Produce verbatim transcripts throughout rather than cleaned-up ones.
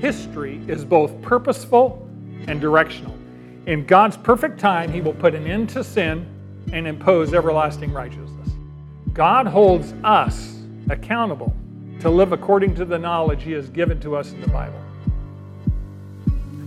History is both purposeful and directional. In God's perfect time, he will put an end to sin and impose everlasting righteousness. God holds us accountable to live according to the knowledge he has given to us in the Bible.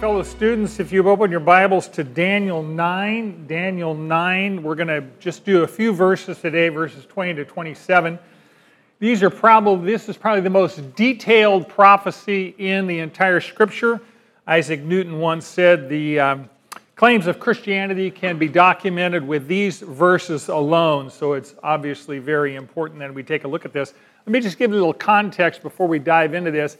Fellow students, if you've opened your Bibles to Daniel nine, Daniel nine, we're going to just do a few verses today, verses twenty to twenty-seven. These are probably, this is probably the most detailed prophecy in the entire Scripture. Isaac Newton once said the um, claims of Christianity can be documented with these verses alone, so it's obviously very important that we take a look at this. Let me just give you a little context before we dive into this.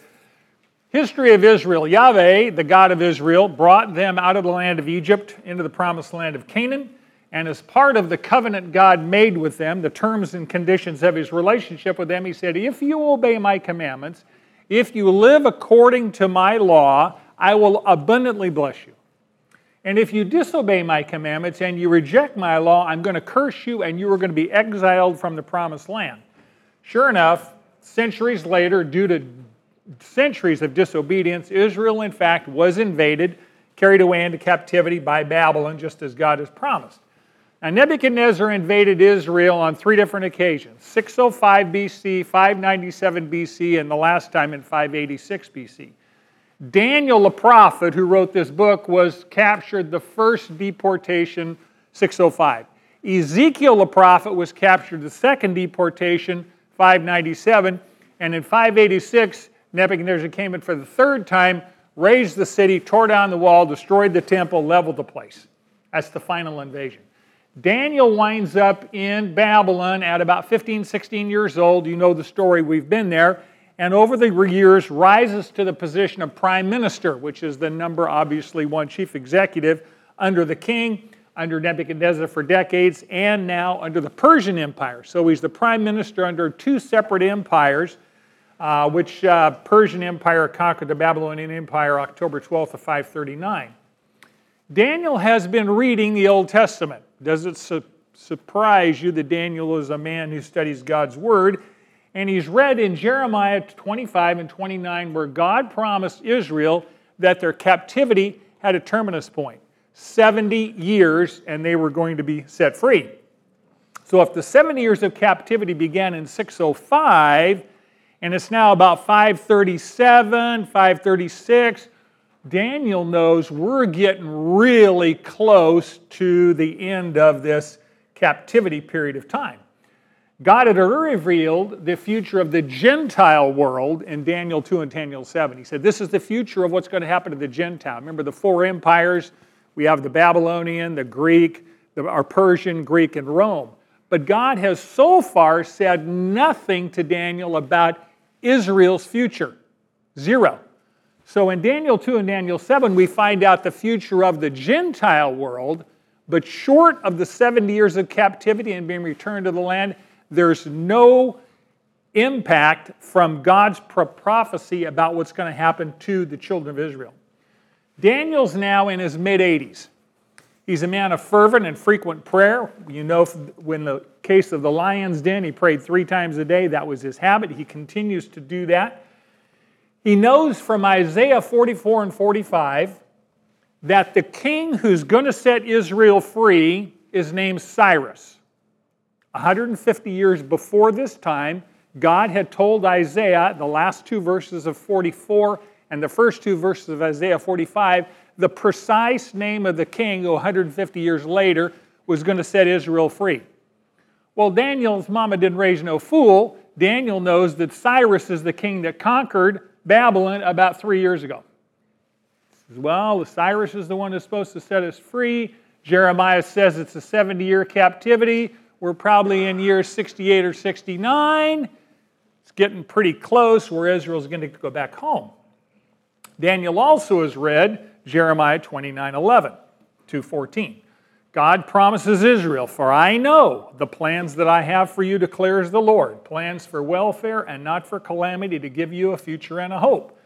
History of Israel. Yahweh, the God of Israel, brought them out of the land of Egypt into the promised land of Canaan. And as part of the covenant God made with them, the terms and conditions of his relationship with them, he said, if you obey my commandments, if you live according to my law, I will abundantly bless you. And if you disobey my commandments and you reject my law, I'm going to curse you and you are going to be exiled from the promised land. Sure enough, centuries later, due to centuries of disobedience, Israel, in fact, was invaded, carried away into captivity by Babylon, just as God has promised. Now, Nebuchadnezzar invaded Israel on three different occasions, six oh five B C, five ninety-seven B C, and the last time in five eighty-six B C. Daniel, the prophet who wrote this book, was captured the first deportation, six oh five. Ezekiel, the prophet, was captured the second deportation, five ninety-seven, and in five eighty-six, Nebuchadnezzar came in for the third time, razed the city, tore down the wall, destroyed the temple, leveled the place. That's the final invasion. Daniel winds up in Babylon at about fifteen, sixteen years old. You know the story, we've been there. And over the years, rises to the position of prime minister, which is the number, obviously, one chief executive under the king, under Nebuchadnezzar for decades, and now under the Persian Empire. So he's the prime minister under two separate empires, Uh, which uh, Persian Empire conquered the Babylonian Empire October twelfth of five thirty-nine. Daniel has been reading the Old Testament. Does it su- surprise you that Daniel is a man who studies God's Word? And he's read in Jeremiah twenty-five and twenty-nine where God promised Israel that their captivity had a terminus point, seventy years, and they were going to be set free. So if the seventy years of captivity began in six oh five, and it's now about five thirty-seven, five thirty-six. Daniel knows we're getting really close to the end of this captivity period of time. God had already revealed the future of the Gentile world in Daniel two and Daniel seven. He said, this is the future of what's going to happen to the Gentile. Remember the four empires? We have the Babylonian, the Greek, the, our Persian, Greek, and Rome. But God has so far said nothing to Daniel about Israel's future. Zero. So in Daniel two and Daniel seven, we find out the future of the Gentile world, but short of the seventy years of captivity and being returned to the land, there's no impact from God's prophecy about what's going to happen to the children of Israel. Daniel's now in his mid-eighties. He's a man of fervent and frequent prayer. You know, when the case of the lion's den, he prayed three times a day. That was his habit. He continues to do that. He knows from Isaiah forty-four and forty-five that the king who's going to set Israel free is named Cyrus. one hundred fifty years before this time, God had told Isaiah, the last two verses of forty-four and the first two verses of Isaiah forty-five, the precise name of the king who one hundred fifty years later was going to set Israel free. Well, Daniel's mama didn't raise no fool. Daniel knows that Cyrus is the king that conquered Babylon about three years ago. He says, well, Cyrus is the one who's supposed to set us free. Jeremiah says it's a seventy-year captivity. We're probably in year sixty-eight or sixty-nine. It's getting pretty close where Israel's going to go back home. Daniel also has read Jeremiah twenty-nine eleven to fourteen. God promises Israel, "For I know the plans that I have for you, declares the Lord, plans for welfare and not for calamity, to give you a future and a hope.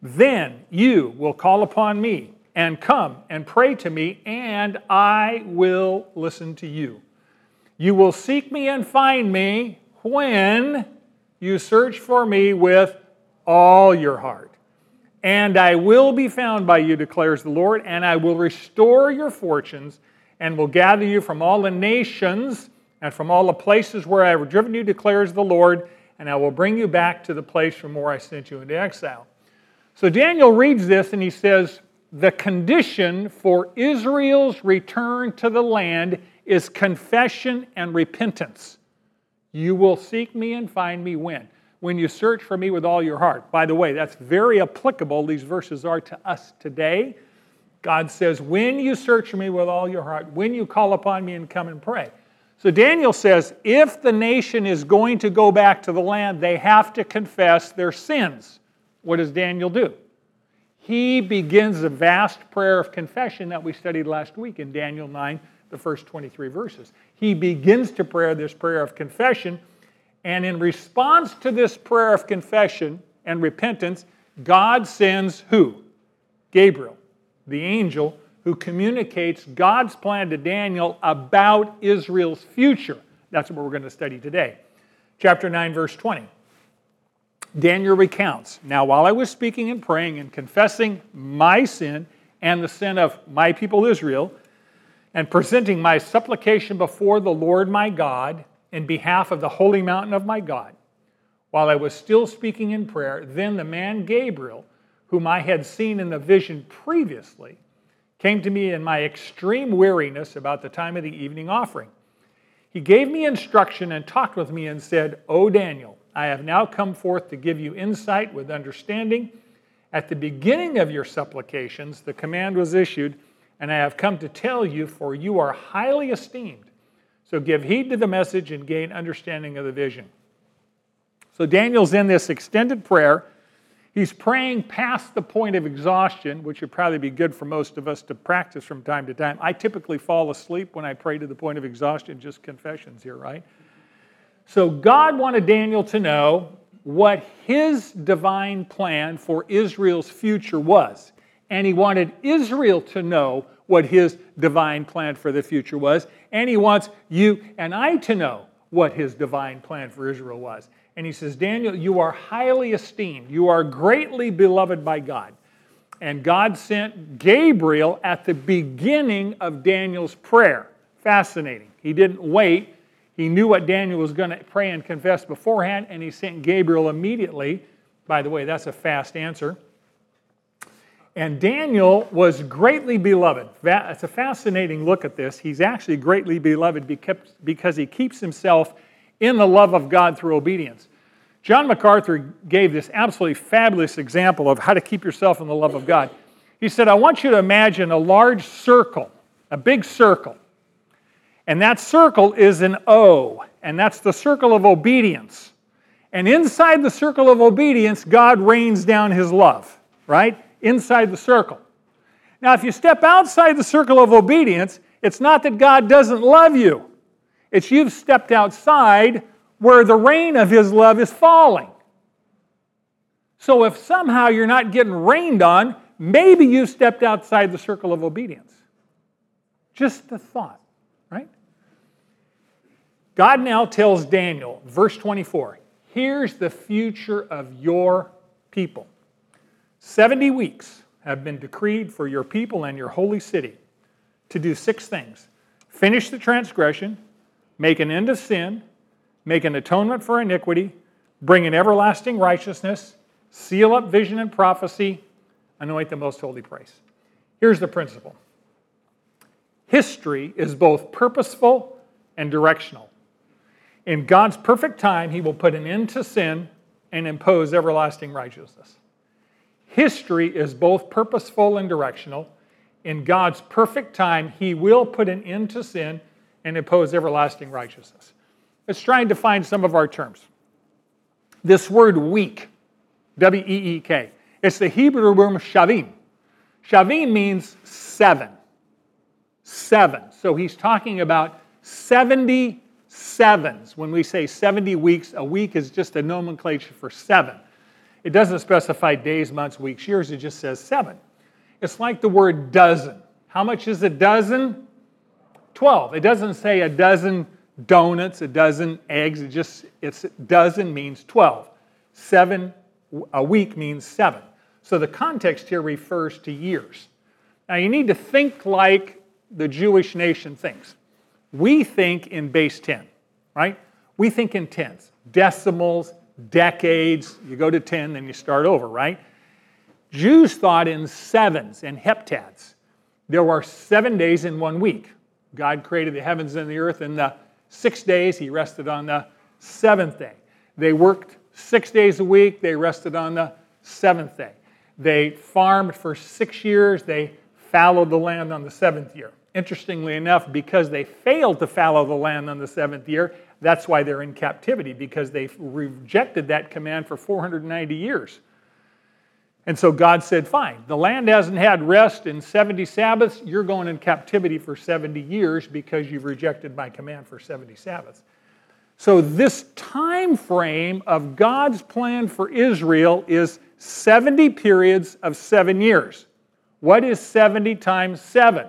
Then you will call upon me and come and pray to me, and I will listen to you. You will seek me and find me when you search for me with all your heart. And I will be found by you, declares the Lord, and I will restore your fortunes and will gather you from all the nations and from all the places where I have driven you, declares the Lord, and I will bring you back to the place from where I sent you into exile." So Daniel reads this and he says, the condition for Israel's return to the land is confession and repentance. You will seek me and find me when? When you search for me with all your heart. By the way, that's very applicable, these verses are, to us today. God says, when you search for me with all your heart, when you call upon me and come and pray. So Daniel says, if the nation is going to go back to the land, they have to confess their sins. What does Daniel do? He begins a vast prayer of confession that we studied last week in Daniel nine, the first twenty-three verses. He begins to pray this prayer of confession, and in response to this prayer of confession and repentance, God sends who? Gabriel, the angel who communicates God's plan to Daniel about Israel's future. That's what we're going to study today. Chapter nine, verse twenty. Daniel recounts, "Now while I was speaking and praying and confessing my sin and the sin of my people Israel, and presenting my supplication before the Lord my God in behalf of the holy mountain of my God, while I was still speaking in prayer, then the man Gabriel, whom I had seen in the vision previously, came to me in my extreme weariness about the time of the evening offering. He gave me instruction and talked with me and said, 'O Daniel, I have now come forth to give you insight with understanding. At the beginning of your supplications, the command was issued, and I have come to tell you, for you are highly esteemed. So give heed to the message and gain understanding of the vision.'" So Daniel's in this extended prayer. He's praying past the point of exhaustion, which would probably be good for most of us to practice from time to time. I typically fall asleep when I pray to the point of exhaustion, just confessions here, right? So God wanted Daniel to know what his divine plan for Israel's future was. And he wanted Israel to know what his divine plan for the future was. And he wants you and I to know what his divine plan for Israel was. And he says, Daniel, you are highly esteemed. You are greatly beloved by God. And God sent Gabriel at the beginning of Daniel's prayer. Fascinating. He didn't wait. He knew what Daniel was going to pray and confess beforehand, and he sent Gabriel immediately. By the way, that's a fast answer. And Daniel was greatly beloved. That's a fascinating look at this. He's actually greatly beloved because he keeps himself in the love of God through obedience. John MacArthur gave this absolutely fabulous example of how to keep yourself in the love of God. He said, I want you to imagine a large circle, a big circle. And that circle is an O, and that's the circle of obedience. And inside the circle of obedience, God rains down his love, right? Inside the circle. Now, if you step outside the circle of obedience, it's not that God doesn't love you. It's you've stepped outside where the rain of his love is falling. So if somehow you're not getting rained on, maybe you've stepped outside the circle of obedience. Just the thought, right? God now tells Daniel, verse twenty-four, here's the future of your people. Seventy weeks have been decreed for your people and your holy city to do six things. Finish the transgression, make an end of sin, make an atonement for iniquity, bring in everlasting righteousness, seal up vision and prophecy, anoint the most holy place. Here's the principle. History is both purposeful and directional. In God's perfect time, he will put an end to sin and impose everlasting righteousness. History is both purposeful and directional. In God's perfect time, he will put an end to sin and impose everlasting righteousness. Let's try and define some of our terms. This word week, W E E K, it's the Hebrew word shavim. Shavim means seven. Seven. So he's talking about seventy sevens. When we say seventy weeks, a week is just a nomenclature for seven. It doesn't specify days, months, weeks, years. It just says seven. It's like the word dozen. How much is a dozen? Twelve. It doesn't say a dozen donuts, a dozen eggs. It just, it's dozen means twelve. Seven, a week means seven. So the context here refers to years. Now you need to think like the Jewish nation thinks. We think in base ten, right? We think in tens, decimals, decades. You go to ten, then you start over, right? Jews thought in sevens and heptads. There were seven days in one week. God created the heavens and the earth in the six days. He rested on the seventh day. They worked six days a week. They rested on the seventh day. They farmed for six years. They fallowed the land on the seventh year. Interestingly enough, because they failed to fallow the land on the seventh year, that's why they're in captivity, because they rejected that command for four hundred ninety years. And so God said, fine, the land hasn't had rest in seventy Sabbaths. You're going in captivity for seventy years because you've rejected my command for seventy Sabbaths. So this time frame of God's plan for Israel is seventy periods of seven years. What is seventy times seven?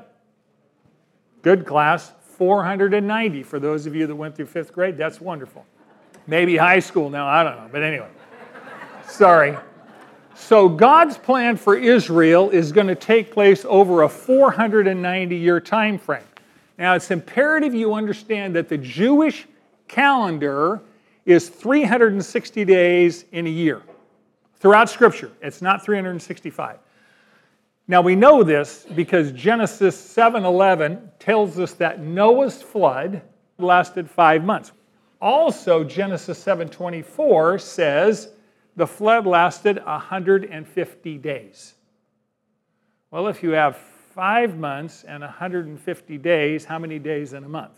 Good class, four hundred ninety. For those of you that went through fifth grade, that's wonderful. Maybe high school now, I don't know. But anyway, sorry. So God's plan for Israel is going to take place over a four hundred ninety year time frame. Now it's imperative you understand that the Jewish calendar is three hundred sixty days in a year. Throughout Scripture, it's not three hundred sixty-five. Now we know this because Genesis seven eleven tells us that Noah's flood lasted five months. Also Genesis seven twenty-four says, the flood lasted one hundred fifty days. Well, if you have five months and one hundred fifty days, how many days in a month?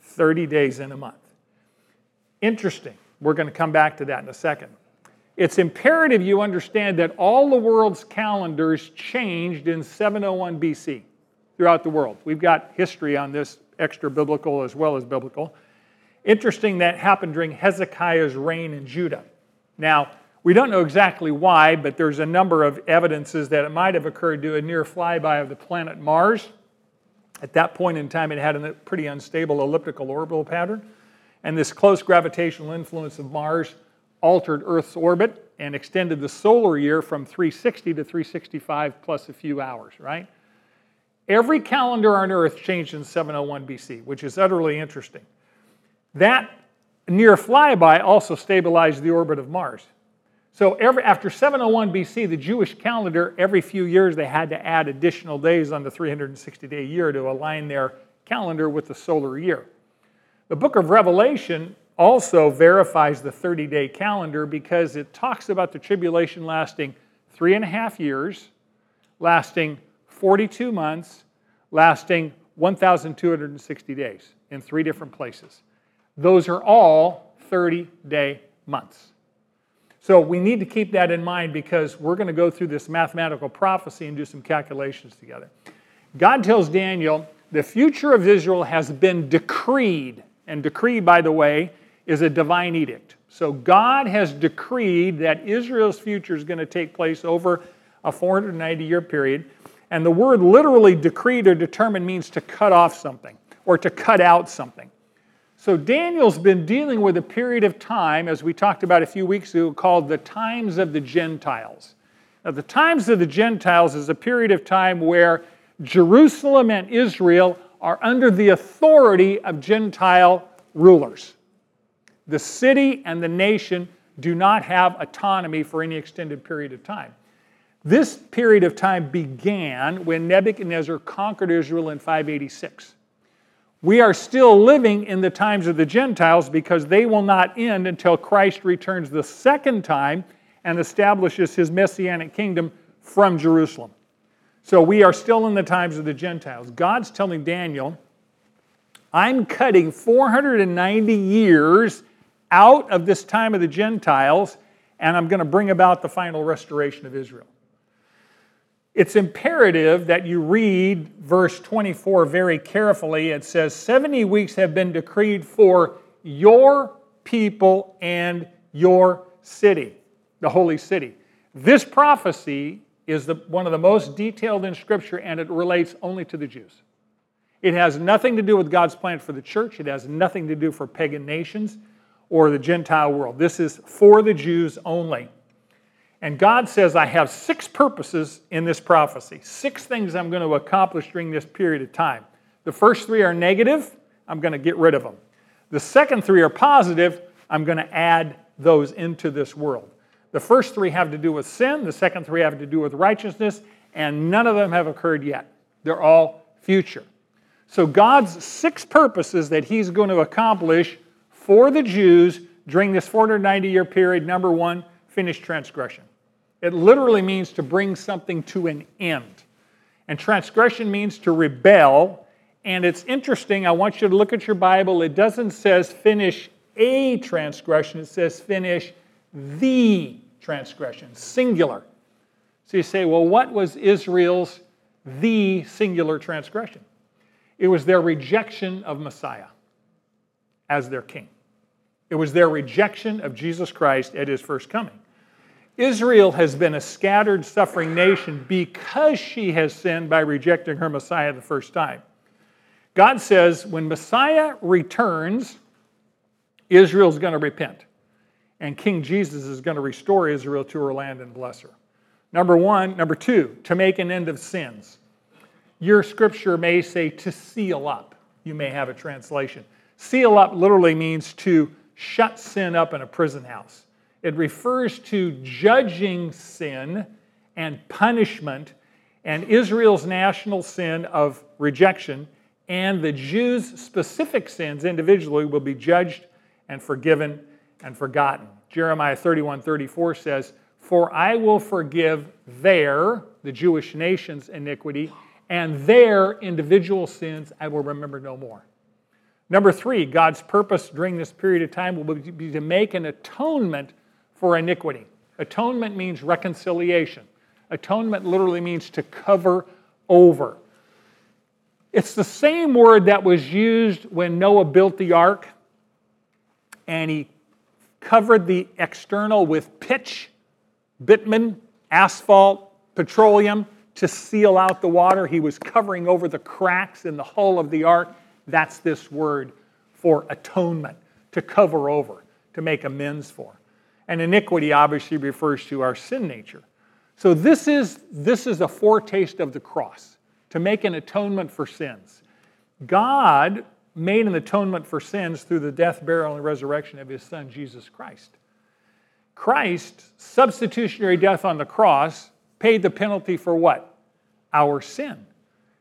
thirty days in a month. Interesting. We're going to come back to that in a second. It's imperative you understand that all the world's calendars changed in seven oh one B C throughout the world. We've got history on this, extra biblical as well as biblical. Interesting that happened during Hezekiah's reign in Judah. Now, we don't know exactly why, but there's a number of evidences that it might have occurred to a near flyby of the planet Mars. At that point in time, it had a pretty unstable elliptical orbital pattern. And this close gravitational influence of Mars altered Earth's orbit and extended the solar year from three sixty to three sixty-five plus a few hours, right? Every calendar on Earth changed in seven oh one B C, which is utterly interesting. That near flyby also stabilized the orbit of Mars. So every, after seven oh one B C, the Jewish calendar, every few years they had to add additional days on the three hundred sixty day year to align their calendar with the solar year. The book of Revelation also verifies the thirty day calendar because it talks about the tribulation lasting three and a half years, lasting forty-two months, lasting one thousand two hundred sixty days in three different places. Those are all thirty day months. So we need to keep that in mind because we're going to go through this mathematical prophecy and do some calculations together. God tells Daniel, the future of Israel has been decreed. And decree, by the way, is a divine edict. So God has decreed that Israel's future is going to take place over a four hundred ninety year period. And the word literally decreed or determined means to cut off something or to cut out something. So Daniel's been dealing with a period of time, as we talked about a few weeks ago, called the times of the Gentiles. Now, the times of the Gentiles is a period of time where Jerusalem and Israel are under the authority of Gentile rulers. The city and the nation do not have autonomy for any extended period of time. This period of time began when Nebuchadnezzar conquered Israel in five eighty-six. We are still living in the times of the Gentiles because they will not end until Christ returns the second time and establishes his messianic kingdom from Jerusalem. So we are still in the times of the Gentiles. God's telling Daniel I'm cutting four hundred ninety years out of this time of the Gentiles, and I'm going to bring about the final restoration of Israel. It's imperative that you read verse twenty-four very carefully. It says, seventy weeks have been decreed for your people and your city, the holy city. This prophecy is the, one of the most detailed in Scripture, and it relates only to the Jews. It has nothing to do with God's plan for the church. It has nothing to do for pagan nations or the Gentile world. This is for the Jews only. And God says, I have six purposes in this prophecy, six things I'm going to accomplish during this period of time. The first three are negative. I'm going to get rid of them. The second three are positive. I'm going to add those into this world. The first three have to do with sin. The second three have to do with righteousness. And none of them have occurred yet. They're all future. So God's six purposes that he's going to accomplish for the Jews during this four hundred ninety year period, number one, finish transgression. It literally means to bring something to an end. And transgression means to rebel. And it's interesting, I want you to look at your Bible. It doesn't say finish a transgression. It says finish the transgression, singular. So you say, well, what was Israel's the singular transgression? It was their rejection of Messiah as their king. It was their rejection of Jesus Christ at his first coming. Israel has been a scattered, suffering nation because she has sinned by rejecting her Messiah the first time. God says when Messiah returns, Israel's going to repent. And King Jesus is going to restore Israel to her land and bless her. Number one. Number two, to make an end of sins. Your scripture may say to seal up. You may have a translation. Seal up literally means to shut sin up in a prison house. It refers to judging sin and punishment, and Israel's national sin of rejection and the Jews' specific sins individually will be judged and forgiven and forgotten. Jeremiah thirty-one thirty-four says, for I will forgive their, the Jewish nation's iniquity, and their individual sins I will remember no more. Number three, God's purpose during this period of time will be to make an atonement for iniquity. Atonement means reconciliation. Atonement literally means to cover over. It's the same word that was used when Noah built the ark and he covered the external with pitch, bitumen, asphalt, petroleum to seal out the water. He was covering over the cracks in the hull of the ark. That's this word for atonement, to cover over, to make amends for. And iniquity obviously refers to our sin nature. So this is, this is a foretaste of the cross, to make an atonement for sins. God made an atonement for sins through the death, burial, and resurrection of his son, Jesus Christ. Christ's substitutionary death on the cross paid the penalty for what? Our sin.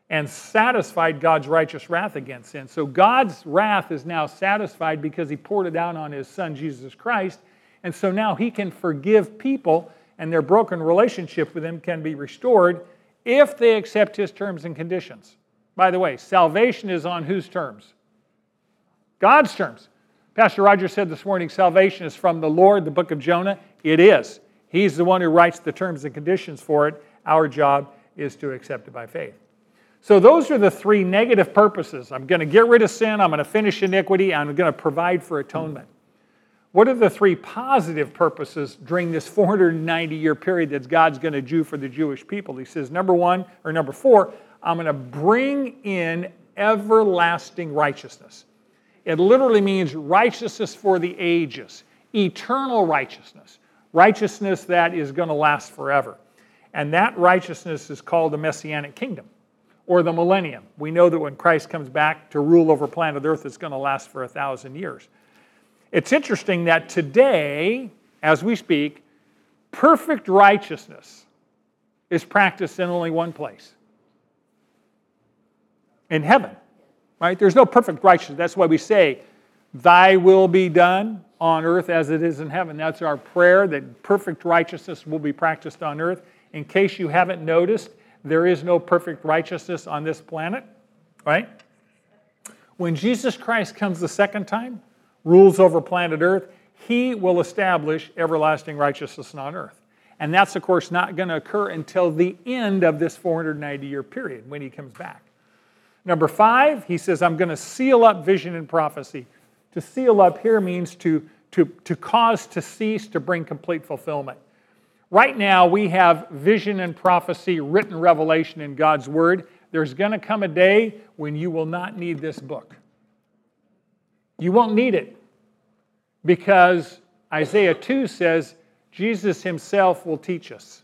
And satisfied God's righteous wrath against sin. So God's wrath is now satisfied because he poured it out on his son, Jesus Christ. And so now he can forgive people, and their broken relationship with him can be restored if they accept his terms and conditions. By the way, salvation is on whose terms? God's terms. Pastor Roger said this morning, salvation is from the Lord, the book of Jonah. It is. He's the one who writes the terms and conditions for it. Our job is to accept it by faith. So those are the three negative purposes. I'm going to get rid of sin, I'm going to finish iniquity, and I'm going to provide for atonement. What are the three positive purposes during this four hundred ninety year period that God's going to do for the Jewish people? He says, number one, or number four, I'm going to bring in everlasting righteousness. It literally means righteousness for the ages, eternal righteousness, righteousness that is going to last forever. And that righteousness is called the Messianic kingdom, or the millennium. We know that when Christ comes back to rule over planet Earth, it's going to last for a thousand years. It's interesting that today, as we speak, perfect righteousness is practiced in only one place. In heaven, right? There's no perfect righteousness. That's why we say, thy will be done on earth as it is in heaven. That's our prayer, that perfect righteousness will be practiced on earth. In case you haven't noticed, there is no perfect righteousness on this planet, right? When Jesus Christ comes the second time, rules over planet Earth, he will establish everlasting righteousness on earth. And that's, of course, not going to occur until the end of this four hundred ninety year period when he comes back. Number five, he says, I'm going to seal up vision and prophecy. To seal up here means to, to, to cause to cease, to bring complete fulfillment. Right now, we have vision and prophecy, written revelation in God's Word. There's going to come a day when you will not need this book. You won't need it because Isaiah two says, Jesus himself will teach us.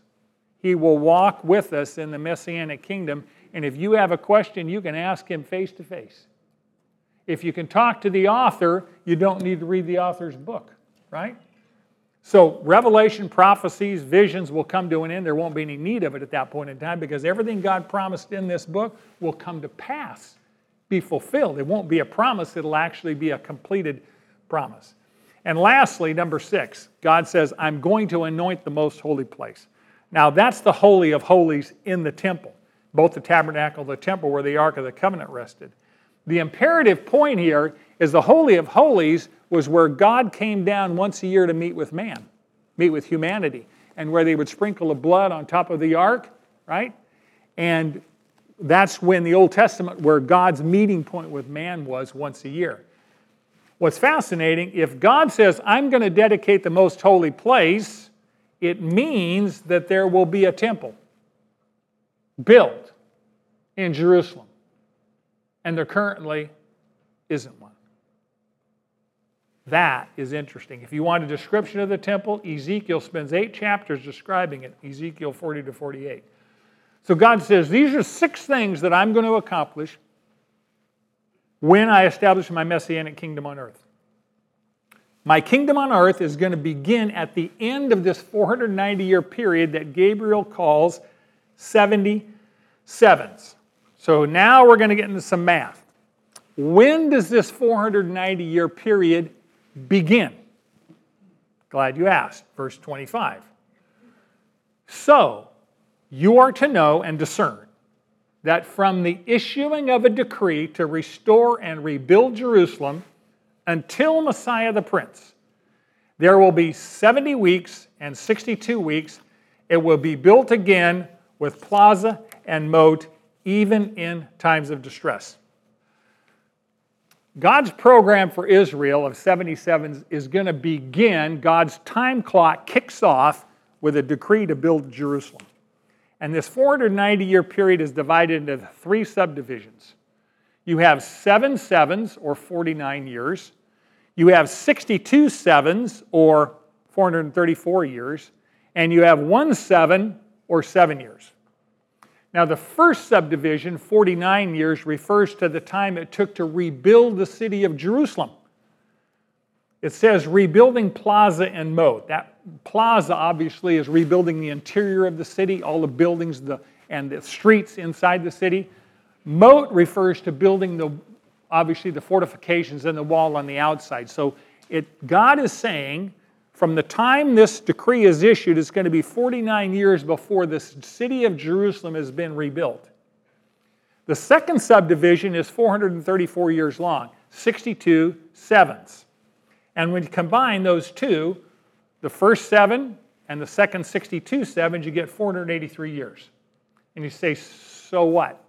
He will walk with us in the Messianic kingdom. And if you have a question, you can ask him face to face. If you can talk to the author, you don't need to read the author's book, right? So revelation, prophecies, visions will come to an end. There won't be any need of it at that point in time because everything God promised in this book will come to pass, be fulfilled. It won't be a promise. It'll actually be a completed promise. And lastly, number six, God says, I'm going to anoint the most holy place. Now, that's the Holy of Holies in the temple, both the tabernacle and the temple where the Ark of the Covenant rested. The imperative point here is the Holy of Holies was where God came down once a year to meet with man, meet with humanity, and where they would sprinkle the blood on top of the Ark, right? And that's when the Old Testament, where God's meeting point with man was once a year. What's fascinating, if God says, I'm going to dedicate the most holy place, it means that there will be a temple built in Jerusalem. And there currently isn't one. That is interesting. If you want a description of the temple, Ezekiel spends eight chapters describing it, Ezekiel forty to forty-eight. So God says, these are six things that I'm going to accomplish when I establish my Messianic kingdom on earth. My kingdom on earth is going to begin at the end of this four hundred ninety year period that Gabriel calls seventy sevens. So now we're going to get into some math. When does this four hundred ninety year period begin? Glad you asked. Verse twenty-five. So you are to know and discern that from the issuing of a decree to restore and rebuild Jerusalem until Messiah the Prince, there will be seventy weeks and sixty-two weeks. It will be built again with plaza and moat, even in times of distress. God's program for Israel of seventy-sevens is going to begin. God's time clock kicks off with a decree to build Jerusalem. And this four hundred ninety year period is divided into three subdivisions. You have seven sevens, or forty-nine years. You have sixty-two sevens, or four hundred thirty-four years. And you have one seven, or seven years. Now, the first subdivision, forty-nine years, refers to the time it took to rebuild the city of Jerusalem. It says rebuilding plaza and moat. That plaza, obviously, is rebuilding the interior of the city, all the buildings the, and the streets inside the city. Moat refers to building, the, obviously, the fortifications and the wall on the outside. So it, God is saying, from the time this decree is issued, it's going to be forty-nine years before the city of Jerusalem has been rebuilt. The second subdivision is four hundred thirty-four years long, sixty-two sevens. And when you combine those two, the first seven and the second sixty-two sevens, you get four hundred eighty-three years. And you say, so what?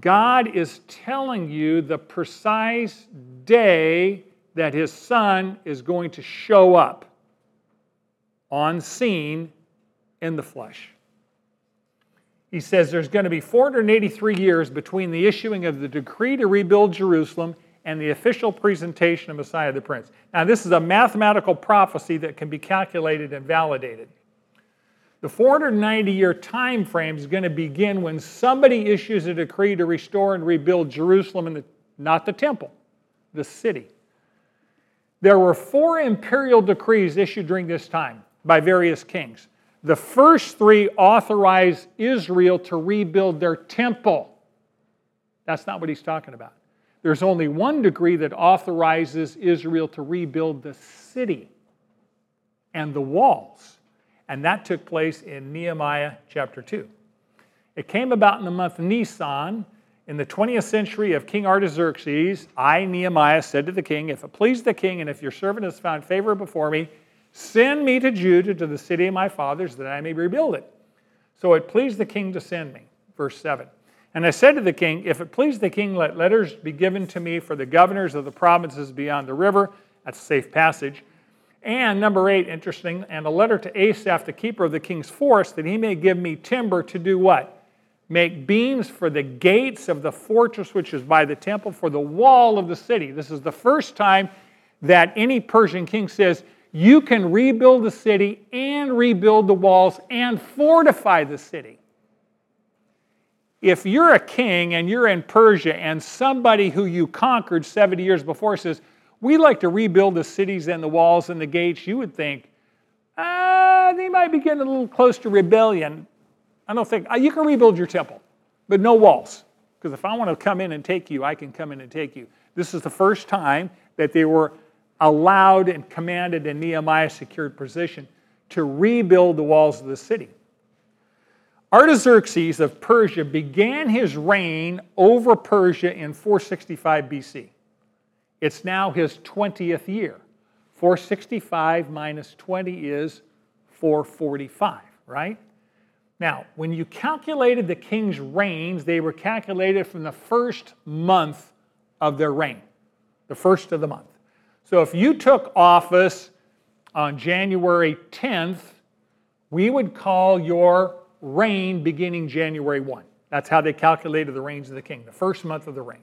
God is telling you the precise day that his son is going to show up on scene in the flesh. He says there's going to be four hundred eighty-three years between the issuing of the decree to rebuild Jerusalem and the official presentation of Messiah the Prince. Now, this is a mathematical prophecy that can be calculated and validated. The four hundred ninety year time frame is going to begin when somebody issues a decree to restore and rebuild Jerusalem, and the, not the temple, the city. There were four imperial decrees issued during this time by various kings. The first three authorized Israel to rebuild their temple. That's not what he's talking about. There's only one decree that authorizes Israel to rebuild the city and the walls. And that took place in Nehemiah chapter two. It came about in the month Nisan, In the twentieth century of King Artaxerxes, I, Nehemiah, said to the king, if it please the king, and if your servant has found favor before me, send me to Judah, to the city of my fathers, that I may rebuild it. So it pleased the king to send me. Verse seven. And I said to the king, if it please the king, let letters be given to me for the governors of the provinces beyond the river. That's a safe passage. And number eight, interesting, and a letter to Asaph, the keeper of the king's forest, that he may give me timber to do what? Make beams for the gates of the fortress, which is by the temple, for the wall of the city. This is the first time that any Persian king says, you can rebuild the city and rebuild the walls and fortify the city. If you're a king and you're in Persia and somebody who you conquered seventy years before says, we like to rebuild the cities and the walls and the gates, you would think, ah, they might be getting a little close to rebellion. I don't think, you can rebuild your temple, but no walls. Because if I want to come in and take you, I can come in and take you. This is the first time that they were allowed and commanded in Nehemiah's secured position to rebuild the walls of the city. Artaxerxes of Persia began his reign over Persia in four sixty-five B C. It's now his twentieth year. four sixty-five minus twenty is four forty-five, right? Now, when you calculated the king's reigns, they were calculated from the first month of their reign, the first of the month. So if you took office on January tenth, we would call your reign beginning January first. That's how they calculated the reigns of the king, the first month of the reign.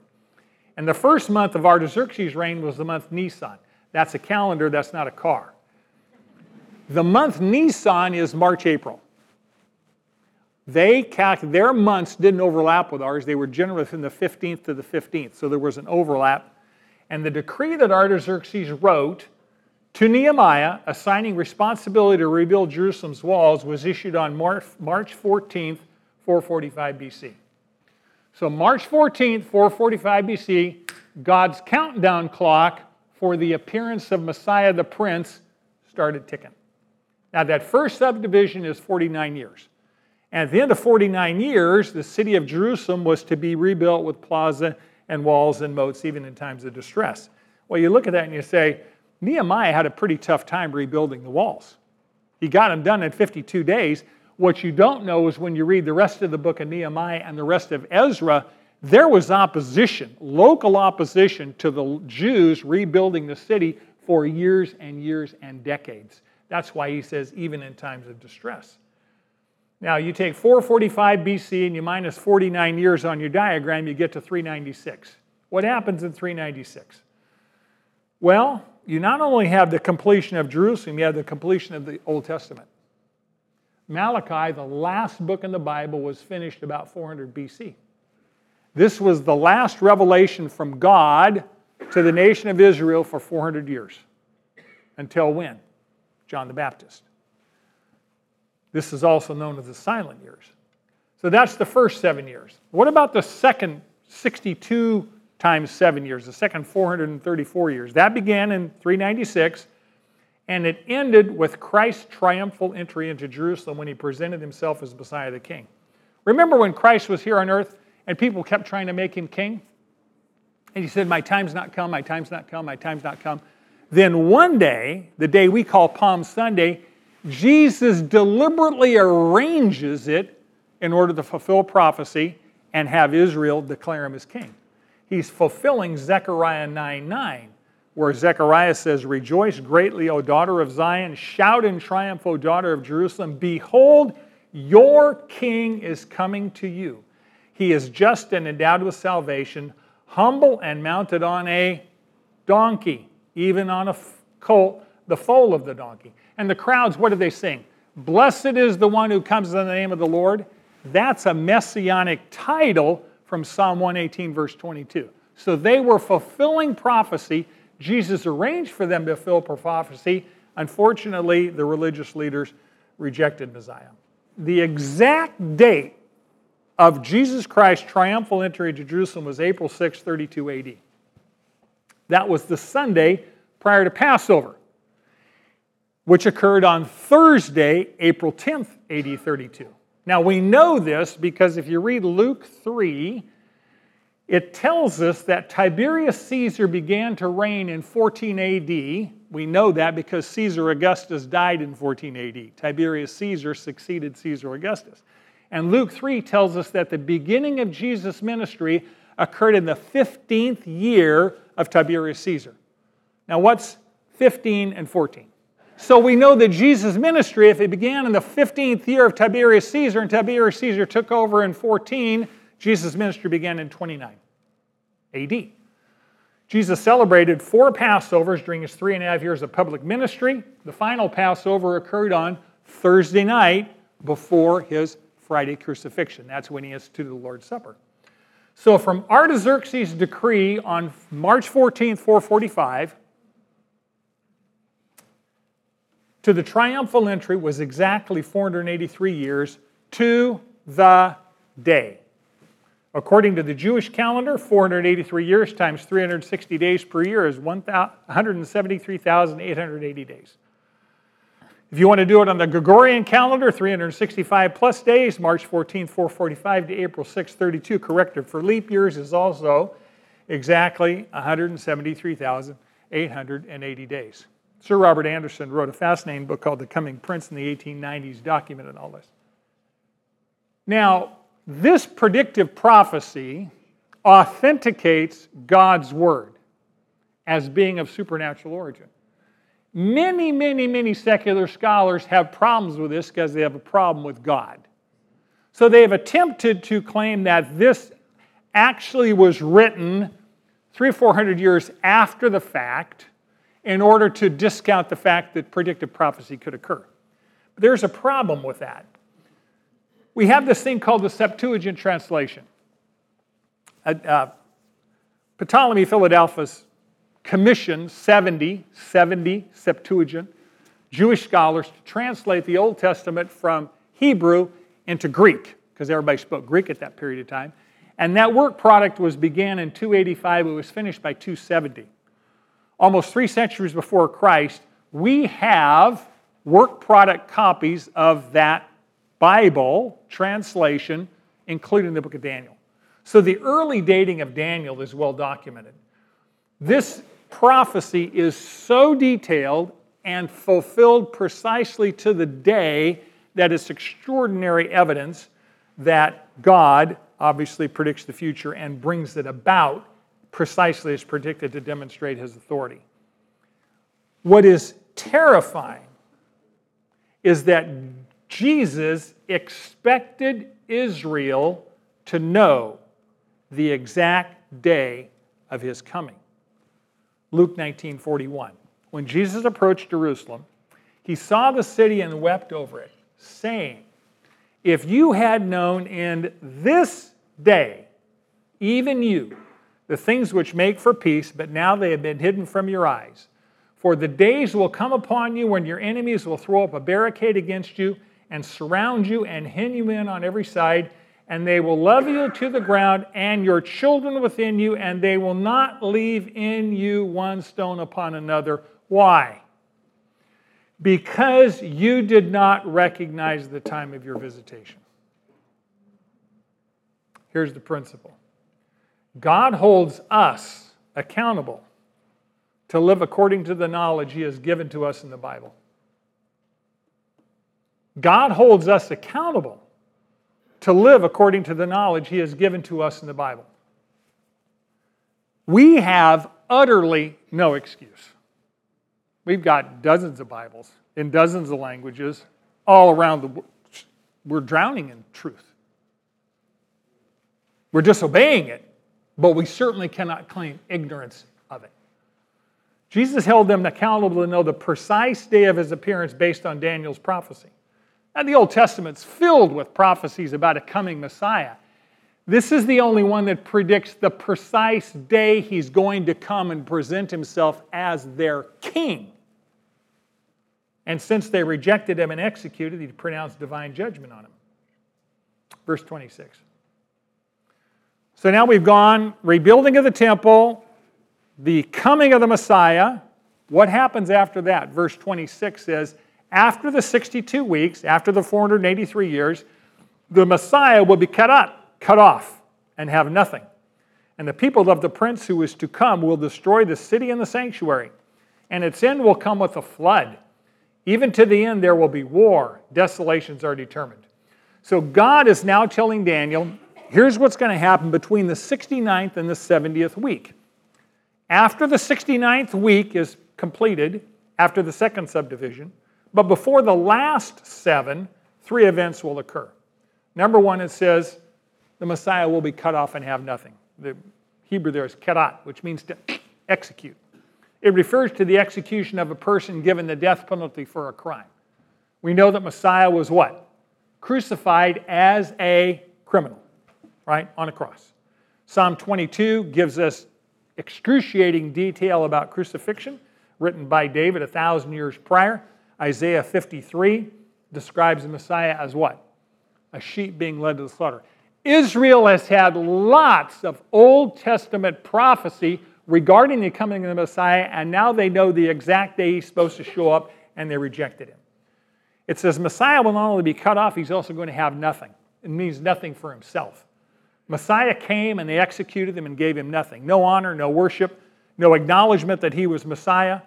And the first month of Artaxerxes' reign was the month Nisan. That's a calendar, that's not a car. The month Nisan is March, April. They calc- their months didn't overlap with ours. They were generally from the fifteenth to the fifteenth, so there was an overlap. And the decree that Artaxerxes wrote to Nehemiah, assigning responsibility to rebuild Jerusalem's walls, was issued on March fourteenth, four forty-five B C. So March fourteenth, four forty-five B C, God's countdown clock for the appearance of Messiah the Prince started ticking. Now that first subdivision is forty-nine years. And at the end of forty-nine years, the city of Jerusalem was to be rebuilt with plaza and walls and moats, even in times of distress. Well, you look at that and you say, Nehemiah had a pretty tough time rebuilding the walls. He got them done in fifty-two days. What you don't know is when you read the rest of the book of Nehemiah and the rest of Ezra, there was opposition, local opposition to the Jews rebuilding the city for years and years and decades. That's why he says, even in times of distress. Now, you take four forty-five B C and you minus forty-nine years on your diagram, you get to three ninety-six. What happens in three ninety-six? Well, you not only have the completion of Jerusalem, you have the completion of the Old Testament. Malachi, the last book in the Bible, was finished about four hundred B C. This was the last revelation from God to the nation of Israel for four hundred years. Until when? John the Baptist. This is also known as the silent years. So that's the first seven years. What about the second sixty-two times seven years, the second four hundred thirty-four years? That began in three ninety-six, and it ended with Christ's triumphal entry into Jerusalem when he presented himself as Messiah the King. Remember when Christ was here on earth and people kept trying to make him king? And he said, my time's not come, my time's not come, my time's not come. Then one day, the day we call Palm Sunday, Jesus deliberately arranges it in order to fulfill prophecy and have Israel declare him as king. He's fulfilling Zechariah nine nine, where Zechariah says, rejoice greatly, O daughter of Zion. Shout in triumph, O daughter of Jerusalem. Behold, your king is coming to you. He is just and endowed with salvation, humble and mounted on a donkey, even on a colt, the foal of the donkey. And the crowds, what do they sing? Blessed is the one who comes in the name of the Lord. That's a messianic title from Psalm one eighteen, verse twenty-two. So they were fulfilling prophecy. Jesus arranged for them to fulfill prophecy. Unfortunately, the religious leaders rejected Messiah. The exact date of Jesus Christ's triumphal entry into Jerusalem was April sixth, thirty-two A D. That was the Sunday prior to Passover, which occurred on Thursday, April tenth, A D thirty-two. Now we know this because if you read Luke three, it tells us that Tiberius Caesar began to reign in fourteen A D. We know that because Caesar Augustus died in fourteen A D. Tiberius Caesar succeeded Caesar Augustus. And Luke three tells us that the beginning of Jesus' ministry occurred in the fifteenth year of Tiberius Caesar. Now what's fifteen and fourteen? So we know that Jesus' ministry, if it began in the fifteenth year of Tiberius Caesar, and Tiberius Caesar took over in fourteen, Jesus' ministry began in twenty-nine A D. Jesus celebrated four Passovers during his three and a half years of public ministry. The final Passover occurred on Thursday night before his Friday crucifixion. That's when he instituted the Lord's Supper. So from Artaxerxes' decree on March fourteenth, four forty-five, to the triumphal entry was exactly four hundred eighty-three years to the day. According to the Jewish calendar, four hundred eighty-three years times three hundred sixty days per year is one hundred seventy-three thousand eight hundred eighty days. If you want to do it on the Gregorian calendar, three hundred sixty-five plus days, March fourteenth, four forty-five to April sixth, thirty-two, corrected for leap years, is also exactly one hundred seventy-three thousand eight hundred eighty days. Sir Robert Anderson wrote a fascinating book called The Coming Prince in the eighteen nineties, documented all this. Now, this predictive prophecy authenticates God's word as being of supernatural origin. Many, many, many secular scholars have problems with this because they have a problem with God. So they have attempted to claim that this actually was written three or four hundred years after the fact, in order to discount the fact that predictive prophecy could occur. But there's a problem with that. We have this thing called the Septuagint translation. Uh, uh, Ptolemy Philadelphus commissioned seventy, seventy Septuagint Jewish scholars to translate the Old Testament from Hebrew into Greek, because everybody spoke Greek at that period of time. And that work product was began in two eighty-five. It was finished by two seventy. Almost three centuries before Christ, we have work product copies of that Bible translation, including the book of Daniel. So the early dating of Daniel is well documented. This prophecy is so detailed and fulfilled precisely to the day that it's extraordinary evidence that God obviously predicts the future and brings it about precisely as predicted to demonstrate his authority. What is terrifying is that Jesus expected Israel to know the exact day of his coming. Luke nineteen forty-one. When Jesus approached Jerusalem, he saw the city and wept over it, saying, "If you had known in this day, even you, the things which make for peace, but now they have been hidden from your eyes. For the days will come upon you when your enemies will throw up a barricade against you and surround you and hem you in on every side, and they will love you to the ground and your children within you, and they will not leave in you one stone upon another." Why? Because you did not recognize the time of your visitation. Here's the principle. God holds us accountable to live according to the knowledge he has given to us in the Bible. God holds us accountable to live according to the knowledge he has given to us in the Bible. We have utterly no excuse. We've got dozens of Bibles in dozens of languages all around the world. We're drowning in truth. We're disobeying it. But we certainly cannot claim ignorance of it. Jesus held them accountable to know the precise day of his appearance based on Daniel's prophecy. Now, the Old Testament's filled with prophecies about a coming Messiah. This is the only one that predicts the precise day he's going to come and present himself as their king. And since they rejected him and executed, he pronounced divine judgment on him. Verse twenty-six. So now we've gone rebuilding of the temple, the coming of the Messiah. What happens after that? Verse twenty-six says, after the sixty-two weeks, after the four hundred eighty-three years, the Messiah will be cut up, cut off, and have nothing. And the people of the prince who is to come will destroy the city and the sanctuary, and its end will come with a flood. Even to the end there will be war. Desolations are determined. So God is now telling Daniel, here's what's going to happen between the sixty-ninth and the seventieth week. After the sixty-ninth week is completed, after the second subdivision, but before the last seven, three events will occur. Number one, it says, the Messiah will be cut off and have nothing. The Hebrew there is kerat, which means to execute. It refers to the execution of a person given the death penalty for a crime. We know that Messiah was what? Crucified as a criminal, right? On a cross. Psalm twenty-two gives us excruciating detail about crucifixion, written by David a thousand years prior. Isaiah fifty-three describes the Messiah as what? A sheep being led to the slaughter. Israel has had lots of Old Testament prophecy regarding the coming of the Messiah, and now they know the exact day he's supposed to show up, and they rejected him. It says Messiah will not only be cut off, he's also going to have nothing. It means nothing for himself. Messiah came and they executed him and gave him nothing. No honor, no worship, no acknowledgement that he was Messiah.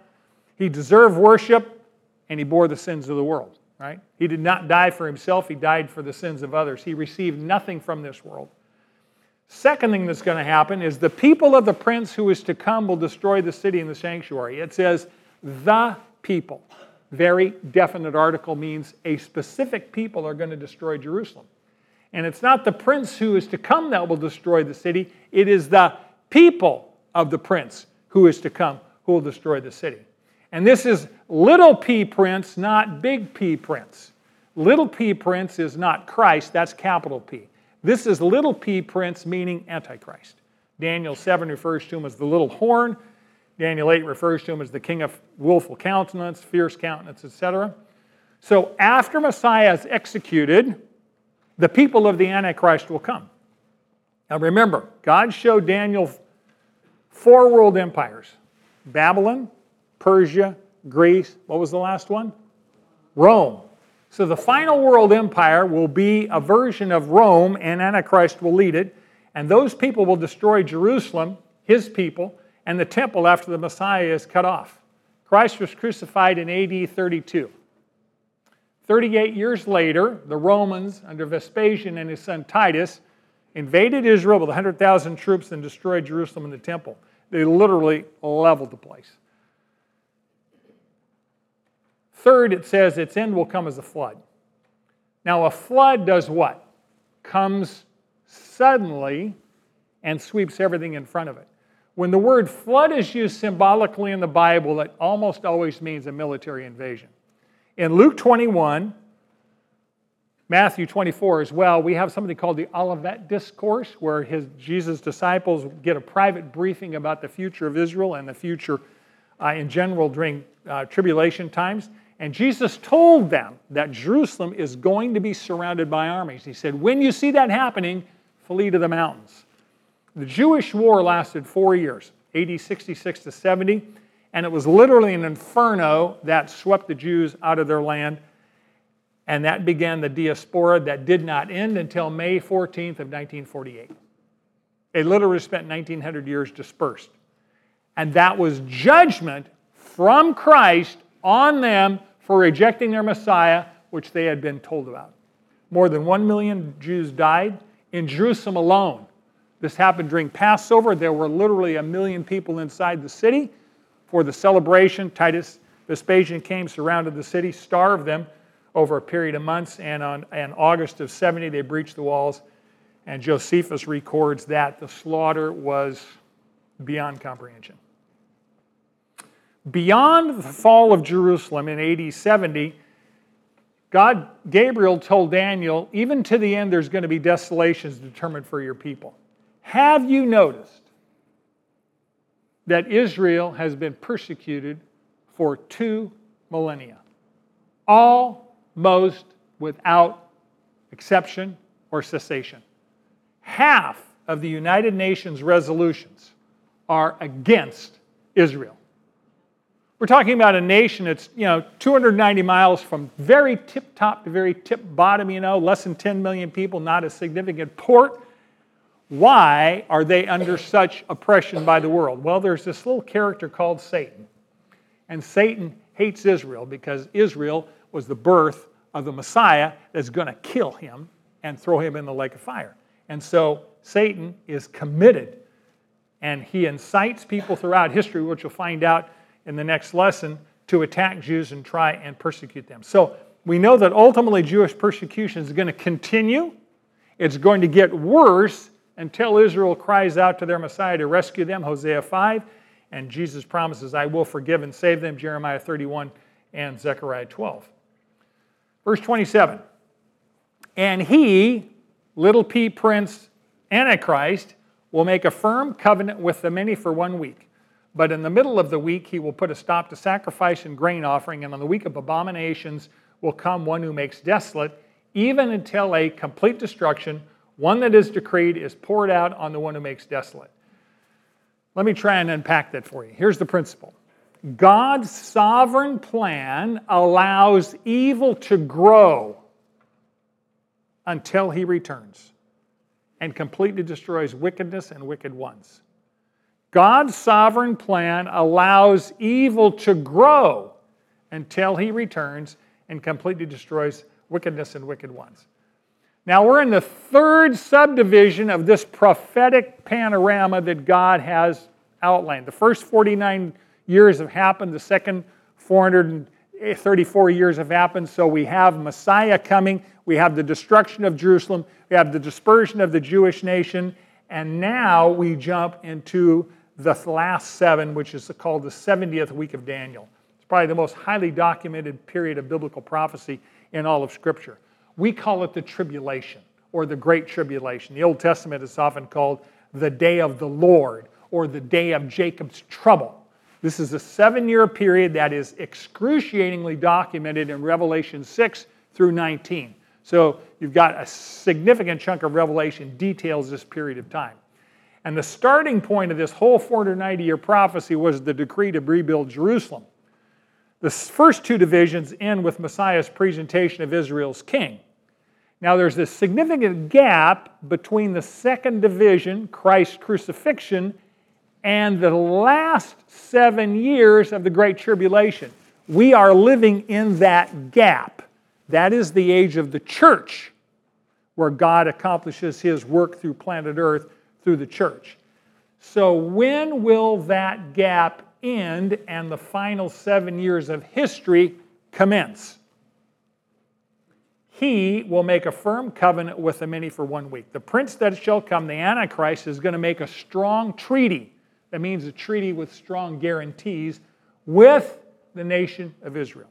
He deserved worship, and he bore the sins of the world. Right? He did not die for himself. He died for the sins of others. He received nothing from this world. Second thing that's going to happen is the people of the prince who is to come will destroy the city and the sanctuary. It says, the people. Very definite article means a specific people are going to destroy Jerusalem. And it's not the prince who is to come that will destroy the city. It is the people of the prince who is to come who will destroy the city. And this is little p prince, not big P prince. Little p prince is not Christ, that's capital P. This is little p prince, meaning Antichrist. Daniel seven refers to him as the little horn. Daniel eight refers to him as the king of willful countenance, fierce countenance, et cetera. So after Messiah is executed, the people of the Antichrist will come. Now remember, God showed Daniel four world empires. Babylon, Persia, Greece, what was the last one? Rome. So the final world empire will be a version of Rome, and Antichrist will lead it. And those people will destroy Jerusalem, his people, and the temple after the Messiah is cut off. Christ was crucified in A D thirty-two. thirty-eight years later, the Romans, under Vespasian and his son Titus, invaded Israel with one hundred thousand troops and destroyed Jerusalem and the temple. They literally leveled the place. Third, it says its end will come as a flood. Now, a flood does what? Comes suddenly and sweeps everything in front of it. When the word flood is used symbolically in the Bible, it almost always means a military invasion. In Luke twenty-one, Matthew twenty-four as well, we have something called the Olivet Discourse, where his, Jesus' disciples get a private briefing about the future of Israel and the future uh, in general during uh, tribulation times. And Jesus told them that Jerusalem is going to be surrounded by armies. He said, when you see that happening, flee to the mountains. The Jewish war lasted four years, A D sixty-six to seventy, and it was literally an inferno that swept the Jews out of their land. And that began the diaspora that did not end until May fourteenth of nineteen forty-eight. They literally spent nineteen hundred years dispersed. And that was judgment from Christ on them for rejecting their Messiah, which they had been told about. More than one million Jews died in Jerusalem alone. This happened during Passover. There were literally a million people inside the city for the celebration. Titus Vespasian came, surrounded the city, starved them over a period of months, and on in August of seventy, they breached the walls, and Josephus records that the slaughter was beyond comprehension. Beyond the fall of Jerusalem in A D seventy, God, Gabriel told Daniel, even to the end there's going to be desolations determined for your people. Have you noticed that Israel has been persecuted for two millennia? Almost without exception or cessation. Half of the United Nations resolutions are against Israel. We're talking about a nation that's, you know, two hundred ninety miles from very tip top to very tip bottom, you know, less than ten million people, not a significant port. Why are they under such oppression by the world? Well, there's this little character called Satan. And Satan hates Israel because Israel was the birth of the Messiah that's going to kill him and throw him in the lake of fire. And so Satan is committed, and he incites people throughout history, which you'll find out in the next lesson, to attack Jews and try and persecute them. So we know that ultimately Jewish persecution is going to continue. It's going to get worse until Israel cries out to their Messiah to rescue them, Hosea five. And Jesus promises, I will forgive and save them, Jeremiah thirty-one and Zechariah twelve. Verse twenty-seven, and he, little p prince Antichrist, will make a firm covenant with the many for one week. But in the middle of the week, he will put a stop to sacrifice and grain offering, and on the week of abominations will come one who makes desolate, even until a complete destruction, one that is decreed, is poured out on the one who makes desolate. Let me try and unpack that for you. Here's the principle. God's sovereign plan allows evil to grow until he returns and completely destroys wickedness and wicked ones. God's sovereign plan allows evil to grow until he returns and completely destroys wickedness and wicked ones. Now we're in the third subdivision of this prophetic panorama that God has outlined. The first forty-nine years have happened. The second four hundred thirty-four years have happened. So we have Messiah coming. We have the destruction of Jerusalem. We have the dispersion of the Jewish nation. And now we jump into the last seven, which is called the seventieth week of Daniel. It's probably the most highly documented period of biblical prophecy in all of Scripture. We call it the tribulation or the Great Tribulation. The Old Testament is often called the Day of the Lord or the Day of Jacob's Trouble. This is a seven-year period that is excruciatingly documented in Revelation six through nineteen. So you've got a significant chunk of Revelation details this period of time. And the starting point of this whole four hundred ninety-year prophecy was the decree to rebuild Jerusalem. The first two divisions end with Messiah's presentation of Israel's king. Now there's this significant gap between the second division, Christ's crucifixion, and the last seven years of the Great Tribulation. We are living in that gap. That is the age of the church, where God accomplishes his work through planet Earth, through the church. So when will that gap end and the final seven years of history commence? He will make a firm covenant with the many for one week. The prince that shall come, the Antichrist, is going to make a strong treaty. That means a treaty with strong guarantees with the nation of Israel.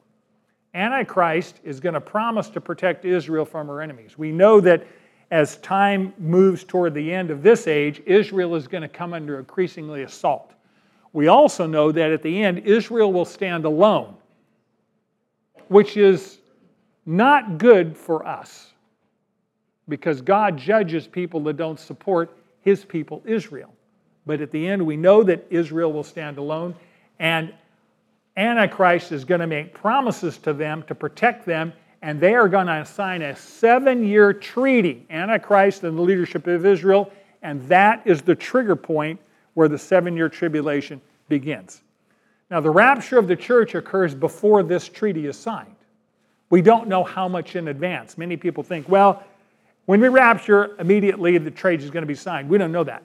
Antichrist is going to promise to protect Israel from her enemies. We know that as time moves toward the end of this age, Israel is going to come under increasingly assault. We also know that at the end, Israel will stand alone, which is not good for us because God judges people that don't support his people, Israel. But at the end, we know that Israel will stand alone, and Antichrist is going to make promises to them to protect them, and they are going to sign a seven-year treaty, Antichrist and the leadership of Israel, and that is the trigger point where the seven-year tribulation begins. Now, the rapture of the church occurs before this treaty is signed. We don't know how much in advance. Many people think, well, when we rapture, immediately the treaty is going to be signed. We don't know that.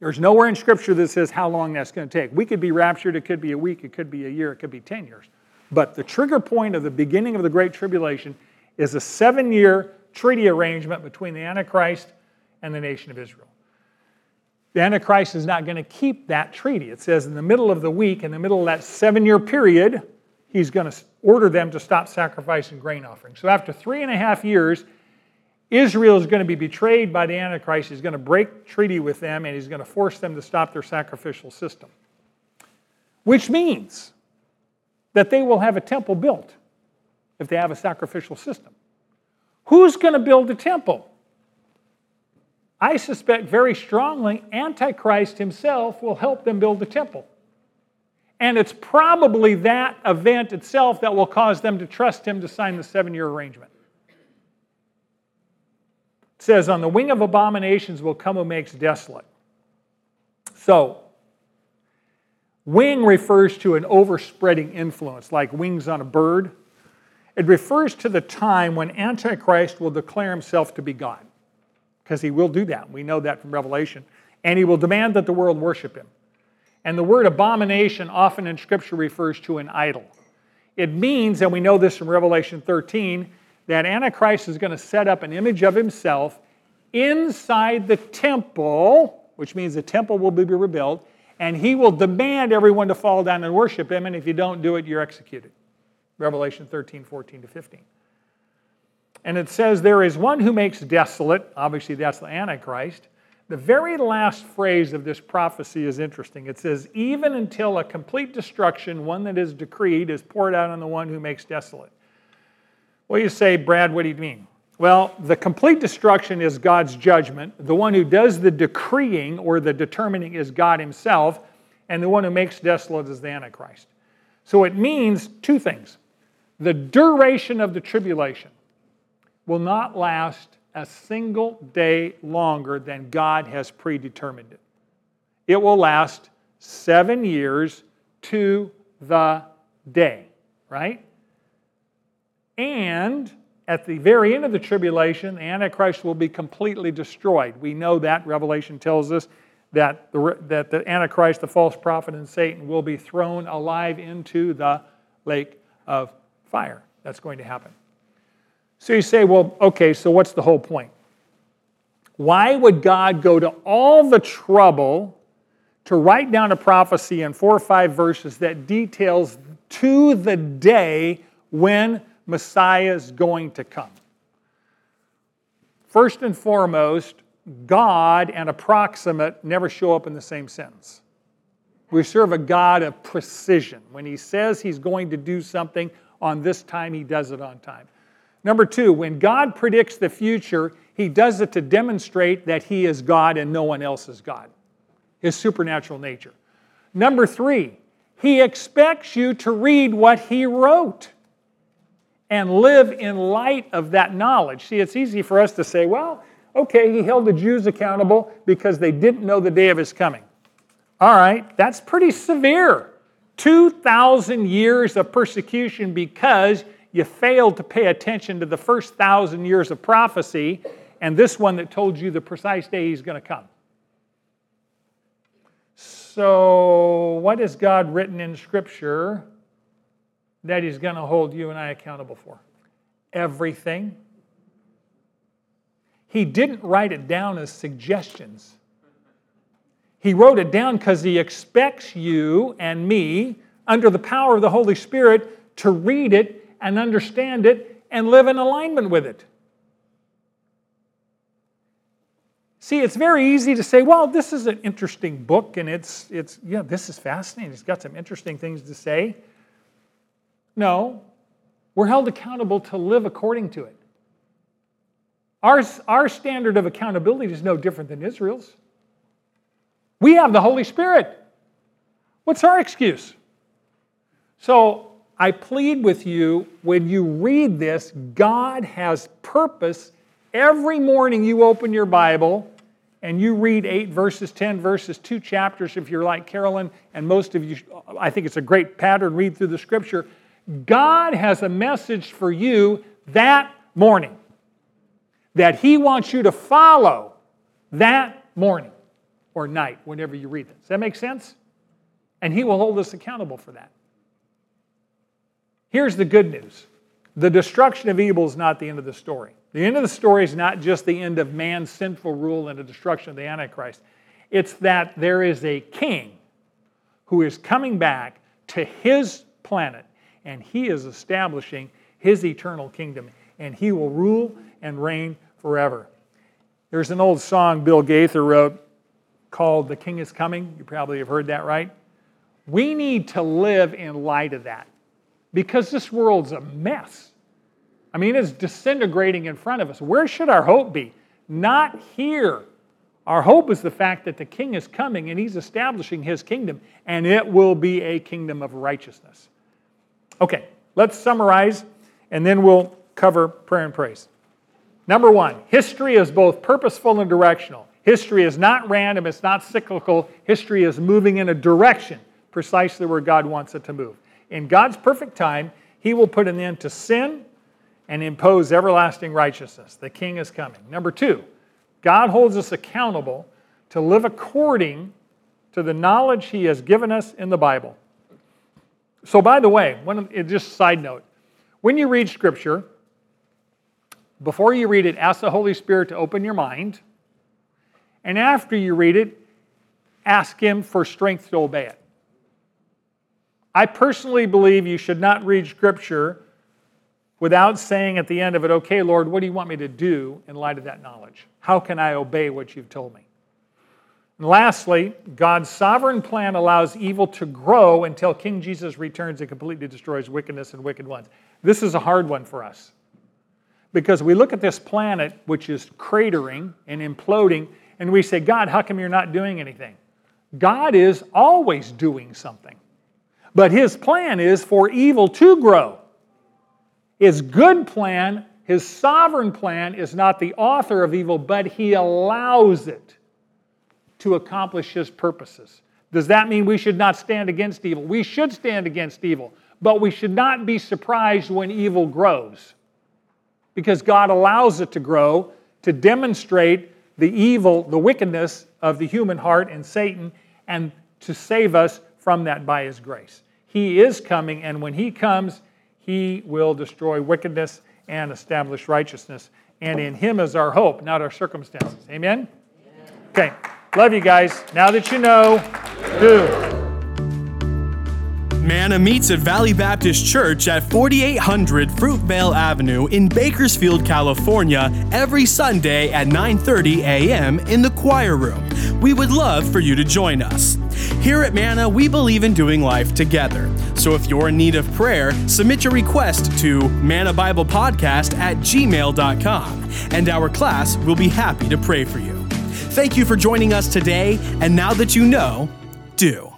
There's nowhere in Scripture that says how long that's going to take. We could be raptured, it could be a week, it could be a year, it could be ten years. But the trigger point of the beginning of the Great Tribulation is a seven-year treaty arrangement between the Antichrist and the nation of Israel. The Antichrist is not going to keep that treaty. It says in the middle of the week, in the middle of that seven-year period, he's going to order them to stop sacrifice and grain offering. So after three and a half years, Israel is going to be betrayed by the Antichrist. He's going to break treaty with them, and he's going to force them to stop their sacrificial system. Which means that they will have a temple built if they have a sacrificial system. Who's going to build the temple? I suspect very strongly Antichrist himself will help them build the temple. And it's probably that event itself that will cause them to trust him to sign the seven-year arrangement. says, on the wing of abominations will come who makes desolate. So, wing refers to an overspreading influence, like wings on a bird. It refers to the time when Antichrist will declare himself to be God, because he will do that. We know that from Revelation. And he will demand that the world worship him. And the word abomination often in Scripture refers to an idol. It means, and we know this from Revelation thirteen, that Antichrist is going to set up an image of himself inside the temple, which means the temple will be rebuilt, and he will demand everyone to fall down and worship him, and if you don't do it, you're executed. Revelation thirteen, fourteen to fifteen. And it says, there is one who makes desolate. Obviously, that's the Antichrist. The very last phrase of this prophecy is interesting. It says, even until a complete destruction, one that is decreed, is poured out on the one who makes desolate. Well, you say, Brad, what do you mean? Well, the complete destruction is God's judgment. The one who does the decreeing or the determining is God himself, and the one who makes desolate is the Antichrist. So it means two things. The duration of the tribulation will not last a single day longer than God has predetermined it. It will last seven years to the day, right? And at the very end of the tribulation, the Antichrist will be completely destroyed. We know that. Revelation tells us that the, that the Antichrist, the false prophet, and Satan will be thrown alive into the lake of fire. That's going to happen. So you say, well, okay, so what's the whole point? Why would God go to all the trouble to write down a prophecy in four or five verses that details to the day when Messiah is going to come? First and foremost, God and approximate never show up in the same sentence. We serve a God of precision. When he says he's going to do something on this time, he does it on time. Number two, when God predicts the future, he does it to demonstrate that he is God and no one else is God, his supernatural nature. Number three, he expects you to read what he wrote and live in light of that knowledge. See, it's easy for us to say, well, okay, he held the Jews accountable because they didn't know the day of his coming. All right, that's pretty severe. two thousand years of persecution because you failed to pay attention to the first thousand years of prophecy and this one that told you the precise day he's going to come. So what has God written in Scripture that he's going to hold you and I accountable for? Everything. He didn't write it down as suggestions. He wrote it down because he expects you and me, under the power of the Holy Spirit, to read it and understand it and live in alignment with it. See, it's very easy to say, well, this is an interesting book, and it's, it's yeah, this is fascinating. It's got some interesting things to say. No, we're held accountable to live according to it. Our, our standard of accountability is no different than Israel's. We have the Holy Spirit. What's our excuse? So I plead with you, when you read this, God has purpose. Every morning you open your Bible and you read eight verses, ten verses, two chapters, if you're like Carolyn, and most of you, I think it's a great pattern, read through the Scripture. God has a message for you that morning that he wants you to follow that morning or night whenever you read it. Does that make sense? And he will hold us accountable for that. Here's the good news. The destruction of evil is not the end of the story. The end of the story is not just the end of man's sinful rule and the destruction of the Antichrist. It's that there is a king who is coming back to his planet, and he is establishing his eternal kingdom, and he will rule and reign forever. There's an old song Bill Gaither wrote called The King is Coming. You probably have heard that, right? We need to live in light of that because this world's a mess. I mean, it's disintegrating in front of us. Where should our hope be? Not here. Our hope is the fact that the King is coming and he's establishing his kingdom, and it will be a kingdom of righteousness. Okay, let's summarize and then we'll cover prayer and praise. Number one, history is both purposeful and directional. History is not random, it's not cyclical. History is moving in a direction precisely where God wants it to move. In God's perfect time, he will put an end to sin and impose everlasting righteousness. The King is coming. Number two, God holds us accountable to live according to the knowledge he has given us in the Bible. So by the way, one, just a side note, when you read Scripture, before you read it, ask the Holy Spirit to open your mind. And after you read it, ask him for strength to obey it. I personally believe you should not read Scripture without saying at the end of it, okay, Lord, what do you want me to do in light of that knowledge? How can I obey what you've told me? And lastly, God's sovereign plan allows evil to grow until King Jesus returns and completely destroys wickedness and wicked ones. This is a hard one for us because we look at this planet, which is cratering and imploding, and we say, God, how come you're not doing anything? God is always doing something, but his plan is for evil to grow. His good plan, his sovereign plan, is not the author of evil, but he allows it to accomplish his purposes. Does that mean we should not stand against evil? We should stand against evil, but we should not be surprised when evil grows because God allows it to grow to demonstrate the evil, the wickedness of the human heart and Satan, and to save us from that by his grace. He is coming, and when he comes, he will destroy wickedness and establish righteousness. And in him is our hope, not our circumstances. Amen? Okay. Love you guys. Now that you know, do. Manna meets at Valley Baptist Church at forty-eight hundred Fruitvale Avenue in Bakersfield, California, every Sunday at nine thirty a.m. in the choir room. We would love for you to join us. Here at Manna, we believe in doing life together. So if you're in need of prayer, submit your request to manna bible podcast at gmail dot com, and our class will be happy to pray for you. Thank you for joining us today, and now that you know, do.